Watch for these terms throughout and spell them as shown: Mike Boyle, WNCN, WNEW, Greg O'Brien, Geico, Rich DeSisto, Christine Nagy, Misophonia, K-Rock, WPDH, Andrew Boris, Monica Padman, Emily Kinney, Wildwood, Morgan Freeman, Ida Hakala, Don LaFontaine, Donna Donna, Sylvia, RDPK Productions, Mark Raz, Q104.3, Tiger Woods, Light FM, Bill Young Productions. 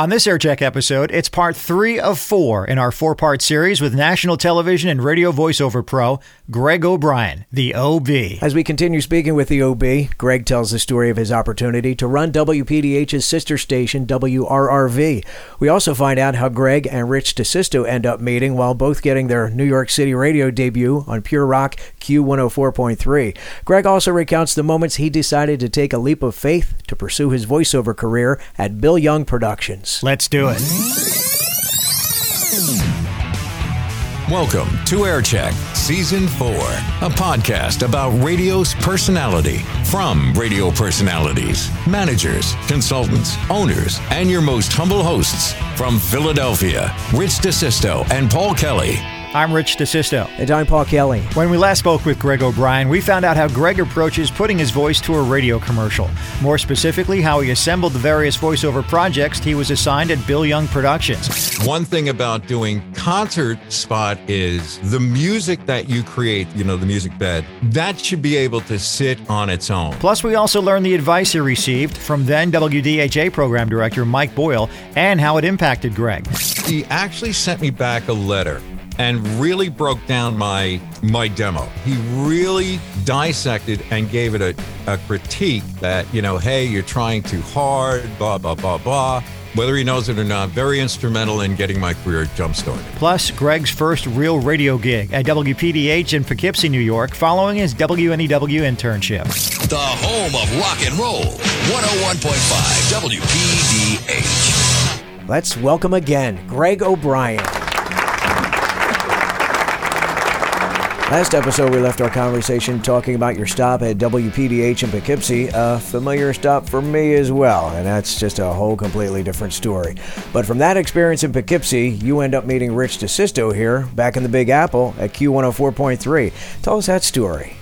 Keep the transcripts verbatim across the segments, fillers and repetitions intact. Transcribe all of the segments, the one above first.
On this AirCheck episode, it's part three of four in our four-part series with national television and radio voiceover pro, Greg O'Brien, the O B. As we continue speaking with the O B, Greg tells the story of his opportunity to run W P D H's sister station, W R R V. We also find out how Greg and Rich DeSisto end up meeting while both getting their New York City radio debut on Pure Rock Q one oh four point three. Greg also recounts the moments he decided to take a leap of faith to pursue his voiceover career at Bill Young Productions. Let's do it. Welcome to AirCheck Season four, a podcast about radio's personality from radio personalities, managers, consultants, owners, and your most humble hosts from Philadelphia, Rich DeSisto and Paul Kelly. I'm Rich DeSisto. And I'm Paul Kelly. When we last spoke with Greg O'Brien, we found out how Greg approaches putting his voice to a radio commercial. More specifically, how he assembled the various voiceover projects he was assigned at Bill Young Productions. One thing about doing concert spot is the music that you create, you know, the music bed, that should be able to sit on its own. Plus, we also learned the advice he received from then W D H A program director Mike Boyle and how it impacted Greg. He actually sent me back a letter and really broke down my my demo. He really dissected and gave it a, a critique that, you know, hey, you're trying too hard, blah, blah, blah, blah. Whether he knows it or not, very instrumental in getting my career jump-started. Plus, Greg's first real radio gig at W P D H in Poughkeepsie, New York, following his W N E W internship. The home of rock and roll, one oh one point five W P D H. Let's welcome again, Greg O'Brien. Last episode, we left our conversation talking about your stop at W P D H in Poughkeepsie, a familiar stop for me as well, and that's just a whole completely different story. But from that experience in Poughkeepsie, you end up meeting Rich DeSisto here, back in the Big Apple at Q one oh four point three. Tell us that story.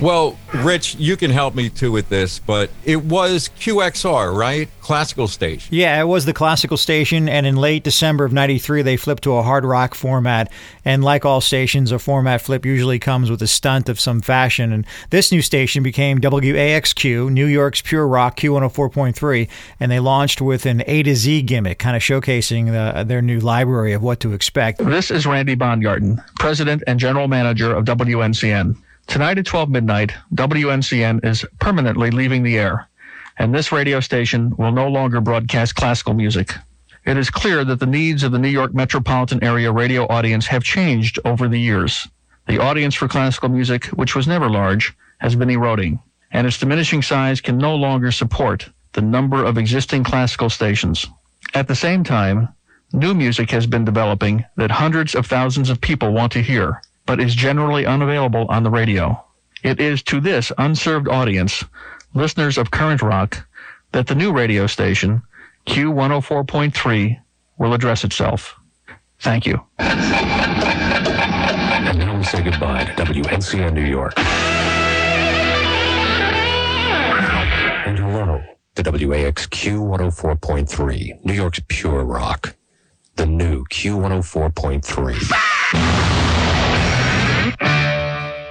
Well, Rich, you can help me too with this, but it was Q X R, right? Classical station. Yeah, it was the classical station, and in late December of ninety-three, they flipped to a hard rock format. And like all stations, a format flip usually comes with a stunt of some fashion. And this new station became W A X Q, New York's Pure Rock Q one oh four point three, and they launched with an A to Z gimmick, kind of showcasing the, their new library of what to expect. This is Randy Baumgarten, president and general manager of W N C N. Tonight at twelve midnight, W N C N is permanently leaving the air, and this radio station will no longer broadcast classical music. It is clear that the needs of the New York metropolitan area radio audience have changed over the years. The audience for classical music, which was never large, has been eroding, and its diminishing size can no longer support the number of existing classical stations. At the same time, new music has been developing that hundreds of thousands of people want to hear, but is generally unavailable on the radio. It is to this unserved audience, listeners of current rock, that the new radio station, Q one oh four point three, will address itself. Thank you. And now we say goodbye to W N C N New York. And hello to W A X Q one oh four point three, New York's Pure Rock, the new Q one oh four point three.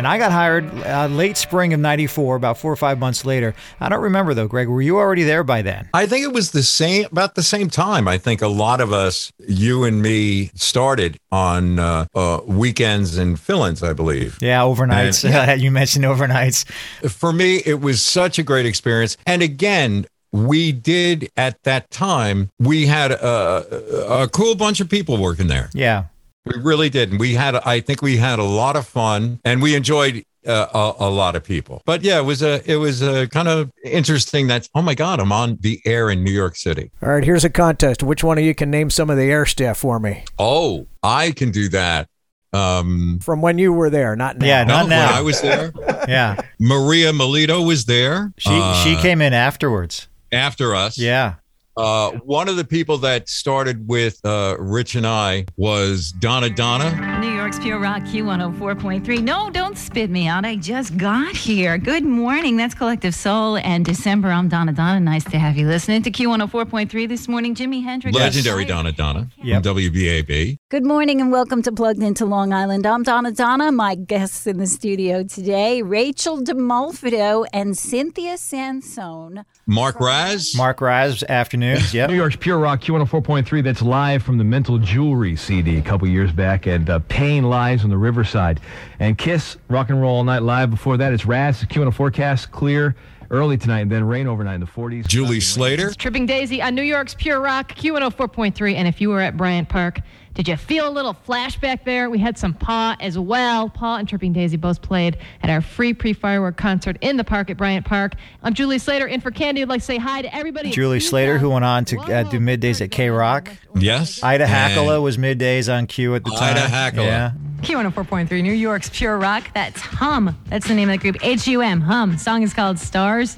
And I got hired uh, late spring of ninety-four, about four or five months later. I don't remember, though, Greg. Were you already there by then? I think it was the same, about the same time. I think a lot of us, you and me, started on uh, uh, weekends and fill-ins, I believe. Yeah, overnights. And, you mentioned overnights. For me, it was such a great experience. And again, we did, at that time, we had a, a cool bunch of people working there. Yeah. We really did. And we had, I think we had a lot of fun, and we enjoyed uh, a, a lot of people. But yeah, it was a, it was a kind of interesting that, oh my God, I'm on the air in New York City. All right, here's a contest. Which one of you can name some of the air staff for me? Oh, I can do that. Um, From when you were there, not now. Yeah, not no, now. When I was there. Yeah. Maria Milito was there. She uh, she came in afterwards. After us. Yeah. Uh, one of the people that started with uh, Rich and I was Donna Donna. New York's Pure Rock Q one oh four point three. No, don't spit me out. I just got here. Good morning. That's Collective Soul and December. I'm Donna Donna. Nice to have you listening to Q one oh four point three this morning. Jimi Hendrix. Legendary Donna Donna from W B A B. Good morning and welcome to Plugged Into Long Island. I'm Donna Donna. My guests in the studio today, Rachel DiMolfido and Cynthia Sansone. Mark Raz. Mark Raz, afternoon. news. Yep. New York's Pure Rock Q one oh four point three, that's live from the Mental Jewelry C D a couple years back, and uh, Pain Lies on the Riverside. And Kiss, Rock and Roll All Night Live. Before that, it's Raz, the Q one oh four forecast, clear early tonight, and then rain overnight in the forties. Julie Slater. It's Tripping Daisy on New York's Pure Rock Q one oh four point three, and if you were at Bryant Park, did you feel a little flashback there? We had some Paw as well. Paw and Tripping Daisy both played at our free pre-firework concert in the park at Bryant Park. I'm Julie Slater in for Candy. I'd like to say hi to everybody. Julie Slater, who went on to uh, do middays at K-Rock. Yes. Ida Hakala was middays on Q at the time. Ida Hakala. Yeah. Q one oh four point three, New York's Pure Rock. That's Hum. That's the name of the group. H U M. Hum. Song is called Stars.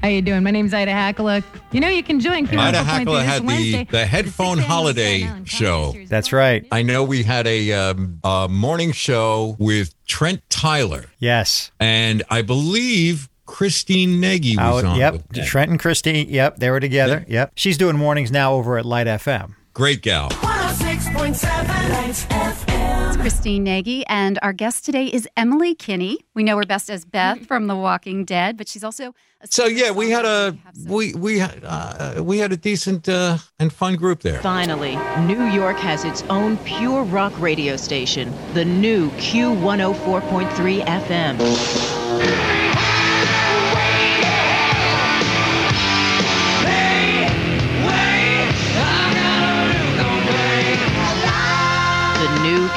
How you doing? My name's Ida Hakala. You know, you can join Q one oh four point three. Ida Hakala had Wednesday, the, the headphone holiday show. That's right. I know we had a, um, a morning show with Trent Tyler. Yes. And I believe Christine Nagy was oh, on. Yep. Trent and Christine. Yep. They were together. Yep. yep. She's doing mornings now over at Light F M. Great gal. one oh six point seven Light F M. It's Christine Nagy, and our guest today is Emily Kinney. We know her best as Beth from The Walking Dead, but she's also a so yeah. We had a we we had, uh, we had a decent uh, and fun group there. Finally, New York has its own Pure Rock radio station, the new Q one oh four point three F M.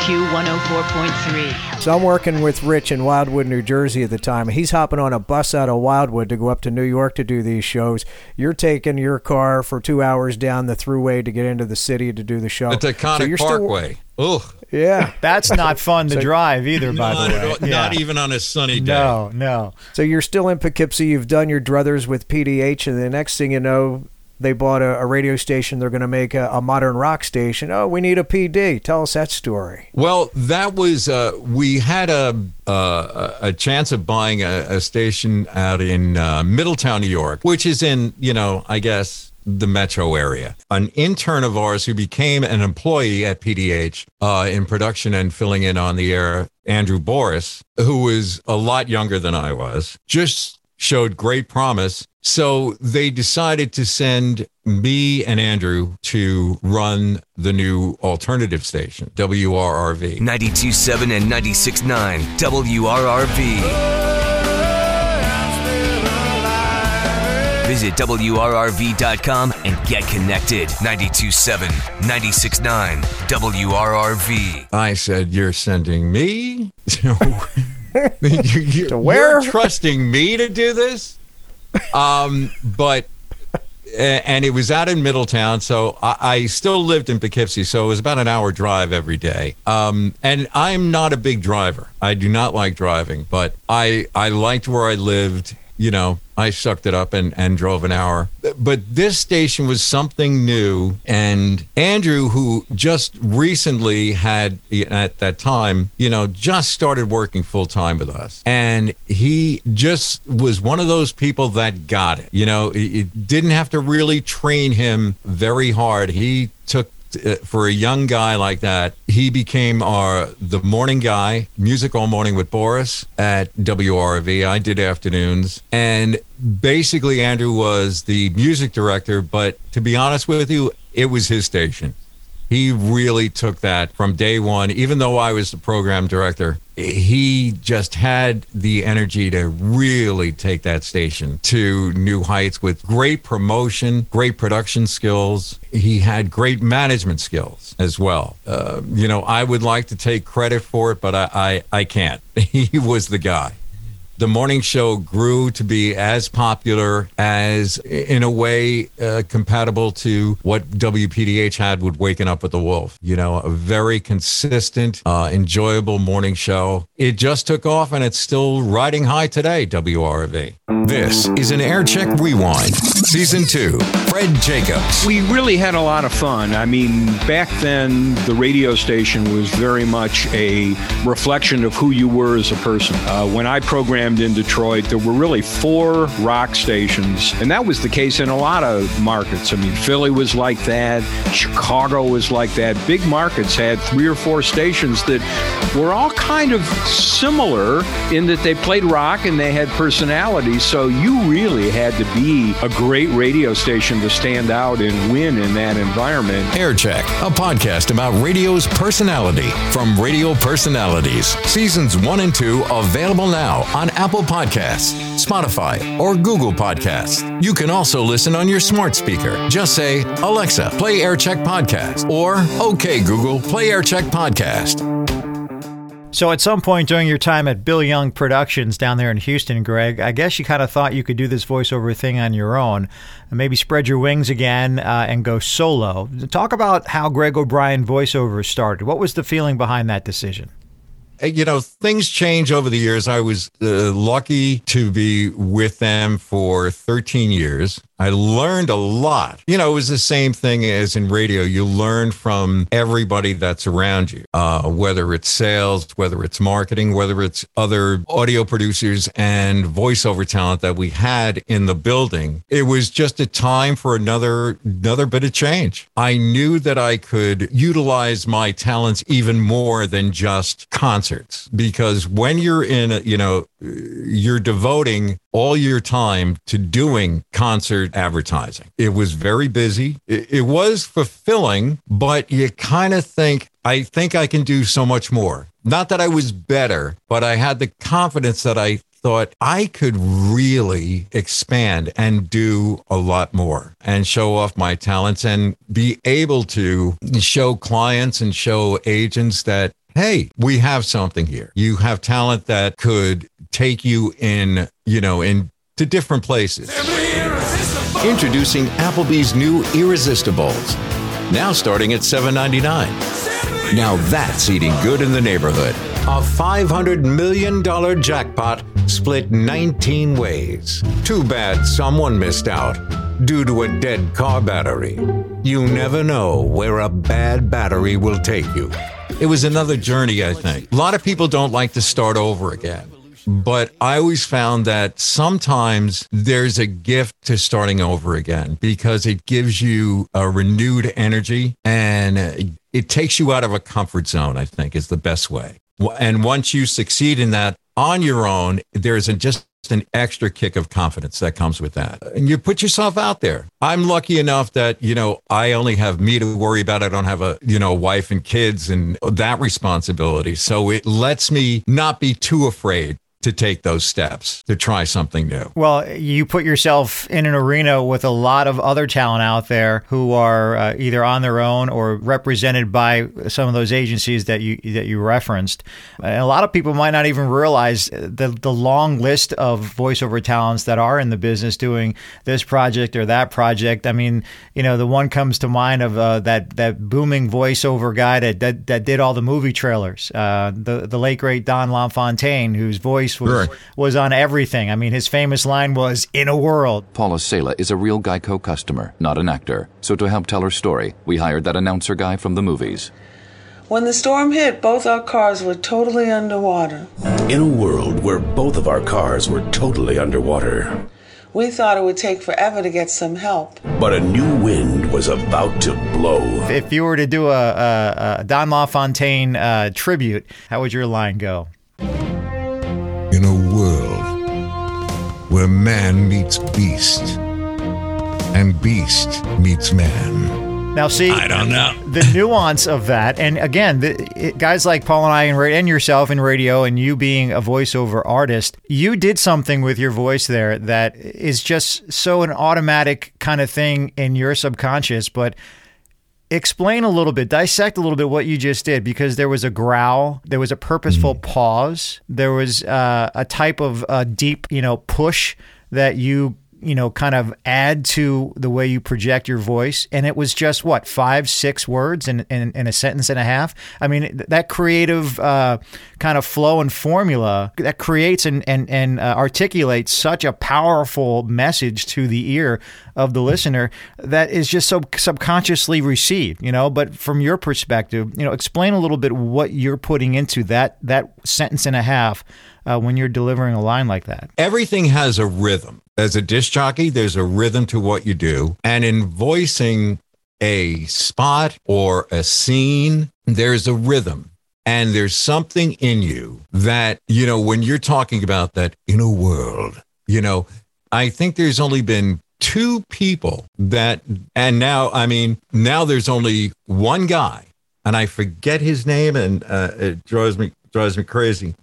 Q one oh four point three. So I'm working with Rich in Wildwood, New Jersey at the time. He's hopping on a bus out of Wildwood to go up to New York to do these shows. You're taking your car for two hours down the thruway to get into the city to do the show. The Taconic Parkway. Ugh. Yeah. That's not fun to so, drive either, by not, the way. Yeah. Not even on a sunny day. No, no. So you're still in Poughkeepsie. You've done your druthers with P D H, and the next thing you know, they bought a, a radio station. They're going to make a, a modern rock station. Oh, we need a P D. Tell us that story. Well, that was, uh, we had a uh, a chance of buying a, a station out in uh, Middletown, New York, which is in, you know, I guess the metro area. An intern of ours who became an employee at P D H uh, in production and filling in on the air, Andrew Boris, who was a lot younger than I was, just showed great promise. So they decided to send me and Andrew to run the new alternative station, W R R V. ninety-two point seven and ninety-six point nine, W R R V. Visit W R R V dot com and get connected. ninety-two point seven, ninety-six point nine, W R R V. I said, you're sending me? you, you, to where? You're trusting me to do this? um, but, and it was out in Middletown, so I, I still lived in Poughkeepsie, so it was about an hour drive every day. Um, and I'm not a big driver. I do not like driving, but I, I liked where I lived. You know, I sucked it up and, and drove an hour. But this station was something new, and Andrew, who just recently had, at that time, you know, just started working full-time with us, and he just was one of those people that got it. You know, it didn't have to really train him very hard. He took, for a young guy like that, he became our the morning guy, music all morning with Boris at W R R V. I did afternoons. And basically, Andrew was the music director. But to be honest with you, it was his station. He really took that from day one. Even though I was the program director, he just had the energy to really take that station to new heights with great promotion, great production skills. He had great management skills as well. Uh, you know, I would like to take credit for it, but I, I, I can't. He was the guy. The morning show grew to be as popular as, in a way, uh, compatible to what W P D H had with Waking Up with the Wolf. You know, a very consistent, uh, enjoyable morning show. It just took off, and it's still riding high today, W R R V. This is an Air Check Rewind, Season two, Fred Jacobs. We really had a lot of fun. I mean, back then, the radio station was very much a reflection of who you were as a person. Uh, when I programmed timed in Detroit, there were really four rock stations. And that was the case in a lot of markets. I mean, Philly was like that. Chicago was like that. Big markets had three or four stations that were all kind of similar in that they played rock and they had personality. So you really had to be a great radio station to stand out and win in that environment. Air Check, a podcast about radio's personality from Radio Personalities. Seasons one and two available now on Apple Podcasts, Spotify, or Google Podcasts. You can also listen on your smart speaker. Just say, Alexa, play AirCheck Podcast, or OK Google, play AirCheck Podcast. So at some point during your time at Bill Young Productions down there in Houston, Greg, I guess you kind of thought you could do this voiceover thing on your own and maybe spread your wings again uh, and go solo. Talk about how Greg O'Brien voiceover started. What was the feeling behind that decision? You know, things change over the years. I was uh, lucky to be with them for thirteen years. I learned a lot. You know, it was the same thing as in radio. You learn from everybody that's around you, uh, whether it's sales, whether it's marketing, whether it's other audio producers and voiceover talent that we had in the building. It was just a time for another, another bit of change. I knew that I could utilize my talents even more than just concerts, because when you're in, a, you know, you're devoting all your time to doing concert advertising. It was very busy. It, it was fulfilling, but you kind of think, I think I can do so much more. Not that I was better, but I had the confidence that I thought I could really expand and do a lot more and show off my talents and be able to show clients and show agents that, hey, we have something here. You have talent that could take you in, you know, in to different places. Introducing Applebee's new Irresistibles. Now starting at seven ninety-nine. Now that's eating good in the neighborhood. A five hundred million dollars jackpot split nineteen ways. Too bad someone missed out due to a dead car battery. You never know where a bad battery will take you. It was another journey, I think. A lot of people don't like to start over again. But I always found that sometimes there's a gift to starting over again because it gives you a renewed energy and it takes you out of a comfort zone, I think, is the best way. And once you succeed in that on your own, there's a just an extra kick of confidence that comes with that. And you put yourself out there. I'm lucky enough that, you know, I only have me to worry about. I don't have a, you know, wife and kids and that responsibility. So it lets me not be too afraid to take those steps, to try something new. Well, you put yourself in an arena with a lot of other talent out there who are uh, either on their own or represented by some of those agencies that you that you referenced. And a lot of people might not even realize the, the long list of voiceover talents that are in the business doing this project or that project. I mean, you know, the one comes to mind of uh, that that booming voiceover guy that that, that did all the movie trailers, uh, the, the late, great Don LaFontaine, whose voice Was, sure. was on everything. I mean, his famous line was, "In a world." Paula Sala is a real Geico customer, not an actor. So to help tell her story, we hired that announcer guy from the movies. When the storm hit, both our cars were totally underwater. In a world where both of our cars were totally underwater. We thought it would take forever to get some help. But a new wind was about to blow. If you were to do a, a, a Don LaFontaine uh, tribute, how would your line go? In a world where man meets beast and beast meets man. Now, see, I don't know the nuance of that. And again, the, it, guys like Paul and I and, and yourself in radio and you being a voiceover artist, you did something with your voice there that is just so an automatic kind of thing in your subconscious. But explain a little bit, dissect a little bit what you just did, because there was a growl, there was a purposeful mm. pause, there was uh, a type of uh, deep, you know, push that you you know, kind of add to the way you project your voice. And it was just, what, five, six words in, in, in a sentence and a half? I mean, that creative uh, kind of flow and formula that creates and, and, and uh, articulates such a powerful message to the ear of the listener that is just so subconsciously received, you know. But from your perspective, you know, explain a little bit what you're putting into that, that sentence and a half uh, when you're delivering a line like that. Everything has a rhythm. As a disc jockey, there's a rhythm to what you do. And in voicing a spot or a scene, there's a rhythm. And there's something in you that, you know, when you're talking about that inner world, you know, I think there's only been two people that, and now, I mean, now there's only one guy, and I forget his name, and uh, it drives me drives me crazy.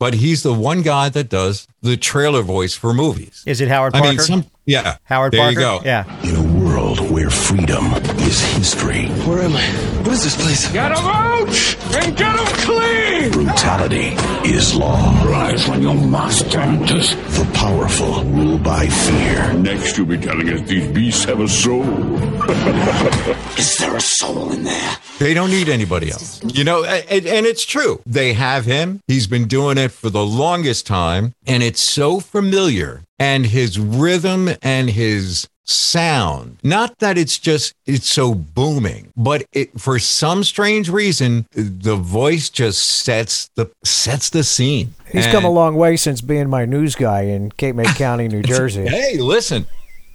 But he's the one guy that does the trailer voice for movies. Is it Howard Parker? I mean, some, yeah. Howard there Parker? There you go. Yeah. In a world where freedom is history. Where am I? What is this place? Get him out and get him clean! Brutality is law. Rise when your master enters. The powerful rule by fear. Next you'll be telling us these beasts have a soul. Is there a soul in there? They don't need anybody else. You know, and, and it's true. They have him. He's been doing it for the longest time. And it's so familiar. And his rhythm and his sound, not that it's just, it's so booming, but it, for some strange reason, the voice just sets the sets the scene. He's and, come a long way since being my news guy in Cape May County, New Jersey. Hey, listen,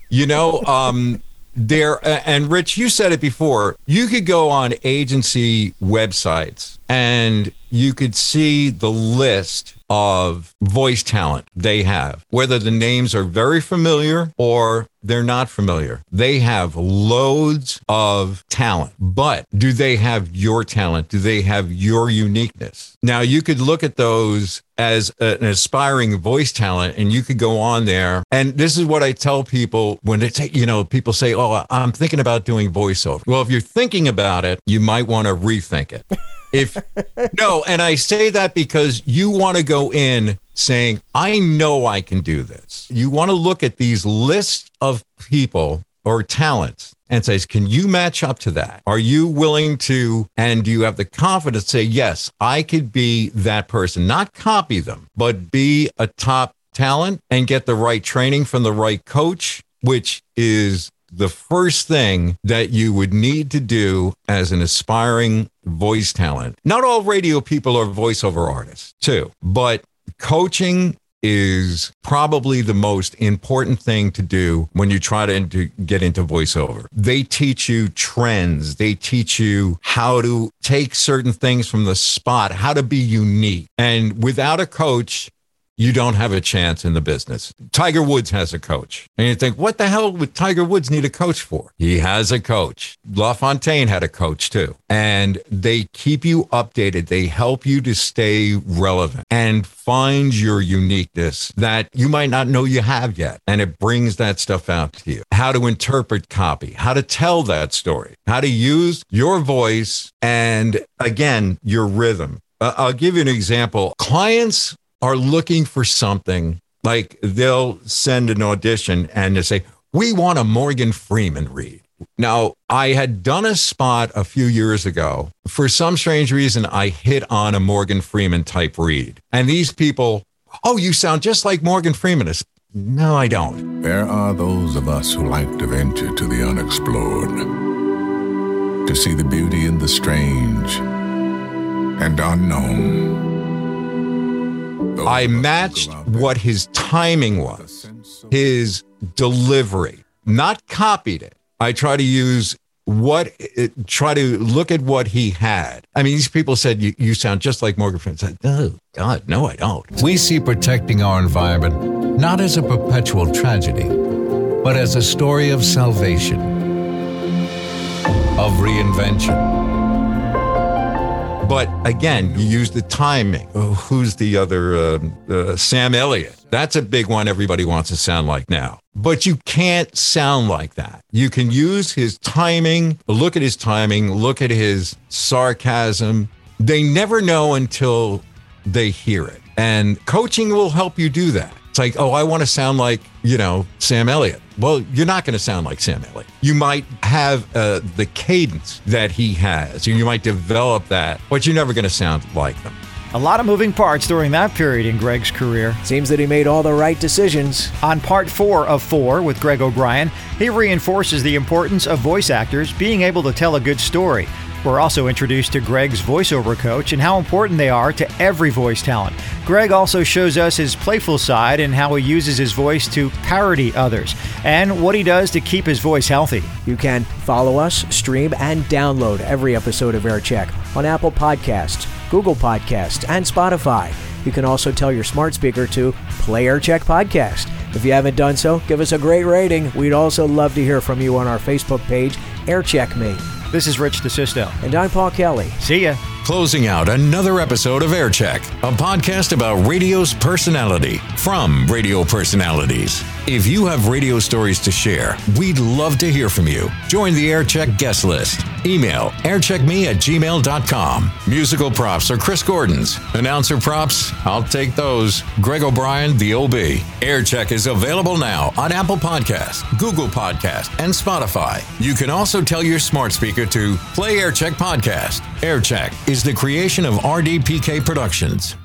you know, um, there, and Rich, you said it before, you could go on agency websites and you could see the list of voice talent they have, whether the names are very familiar or they're not familiar. They have loads of talent, but do they have your talent? Do they have your uniqueness? Now, you could look at those as an aspiring voice talent and you could go on there. And this is what I tell people when they take, you know, people say, oh, I'm thinking about doing voiceover. Well, if you're thinking about it, you might want to rethink it. If no, and I say that because you want to go in saying, I know I can do this. You want to look at these lists of people or talents and says, can you match up to that? Are you willing to, and do you have the confidence to say, yes, I could be that person, not copy them, but be a top talent and get the right training from the right coach, which is the first thing that you would need to do as an aspiring voice talent. Not all radio people are voiceover artists too, but coaching is probably the most important thing to do when you try to, into, get into voiceover. They teach you trends. They teach you how to take certain things from the spot, how to be unique. And without a coach, you don't have a chance in the business. Tiger Woods has a coach. And you think, what the hell would Tiger Woods need a coach for? He has a coach. LaFontaine had a coach too. And they keep you updated. They help you to stay relevant and find your uniqueness that you might not know you have yet. And it brings that stuff out to you. How to interpret copy, how to tell that story, how to use your voice and, again, your rhythm. Uh, I'll give you an example. Clients are looking for something, like they'll send an audition and they say, we want a Morgan Freeman read. Now, I had done a spot a few years ago. For some strange reason, I hit on a Morgan Freeman type read. And these people, oh, you sound just like Morgan Freeman. I said, no, I don't. There are those of us who like to venture to the unexplored, to see the beauty in the strange and unknown. I matched what his timing was, his delivery, not copied it. I try to use what, it, try to look at what he had. I mean, these people said, you, you sound just like Morgan Freeman. I said, oh, God, no, I don't. We see protecting our environment not as a perpetual tragedy, but as a story of salvation, of reinvention. But again, you use the timing. Oh, who's the other? Uh, uh, Sam Elliott. That's a big one everybody wants to sound like now. But you can't sound like that. You can use his timing. Look at his timing. Look at his sarcasm. They never know until they hear it. And coaching will help you do that. like, oh, I want to sound like, you know, Sam Elliott. Well, you're not going to sound like Sam Elliott. You might have uh, the cadence that he has, and you might develop that, but you're never going to sound like them. A lot of moving parts during that period in Greg's career. Seems that he made all the right decisions. On part four of four with Greg O'Brien, he reinforces the importance of voice actors being able to tell a good story. We're also introduced to Greg's voiceover coach and how important they are to every voice talent. Greg also shows us his playful side and how he uses his voice to parody others and what he does to keep his voice healthy. You can follow us, stream, and download every episode of Air Check on Apple Podcasts, Google Podcasts, and Spotify. You can also tell your smart speaker to play Air Check Podcast. If you haven't done so, give us a great rating. We'd also love to hear from you on our Facebook page, Air Check Me. This is Rich DeSisto. And I'm Paul Kelly. See ya. Closing out another episode of Air Check, a podcast about radio's personality from radio personalities. If you have radio stories to share, we'd love to hear from you. Join the Air Check guest list. Email aircheckme at gmail dot com. Musical props are Chris Gordon's. Announcer props, I'll take those. Greg O'Brien, the O B. Air Check is available now on Apple Podcasts, Google Podcasts, and Spotify. You can also tell your smart speaker to play Air Check Podcast. Air Check is the creation of R D P K Productions.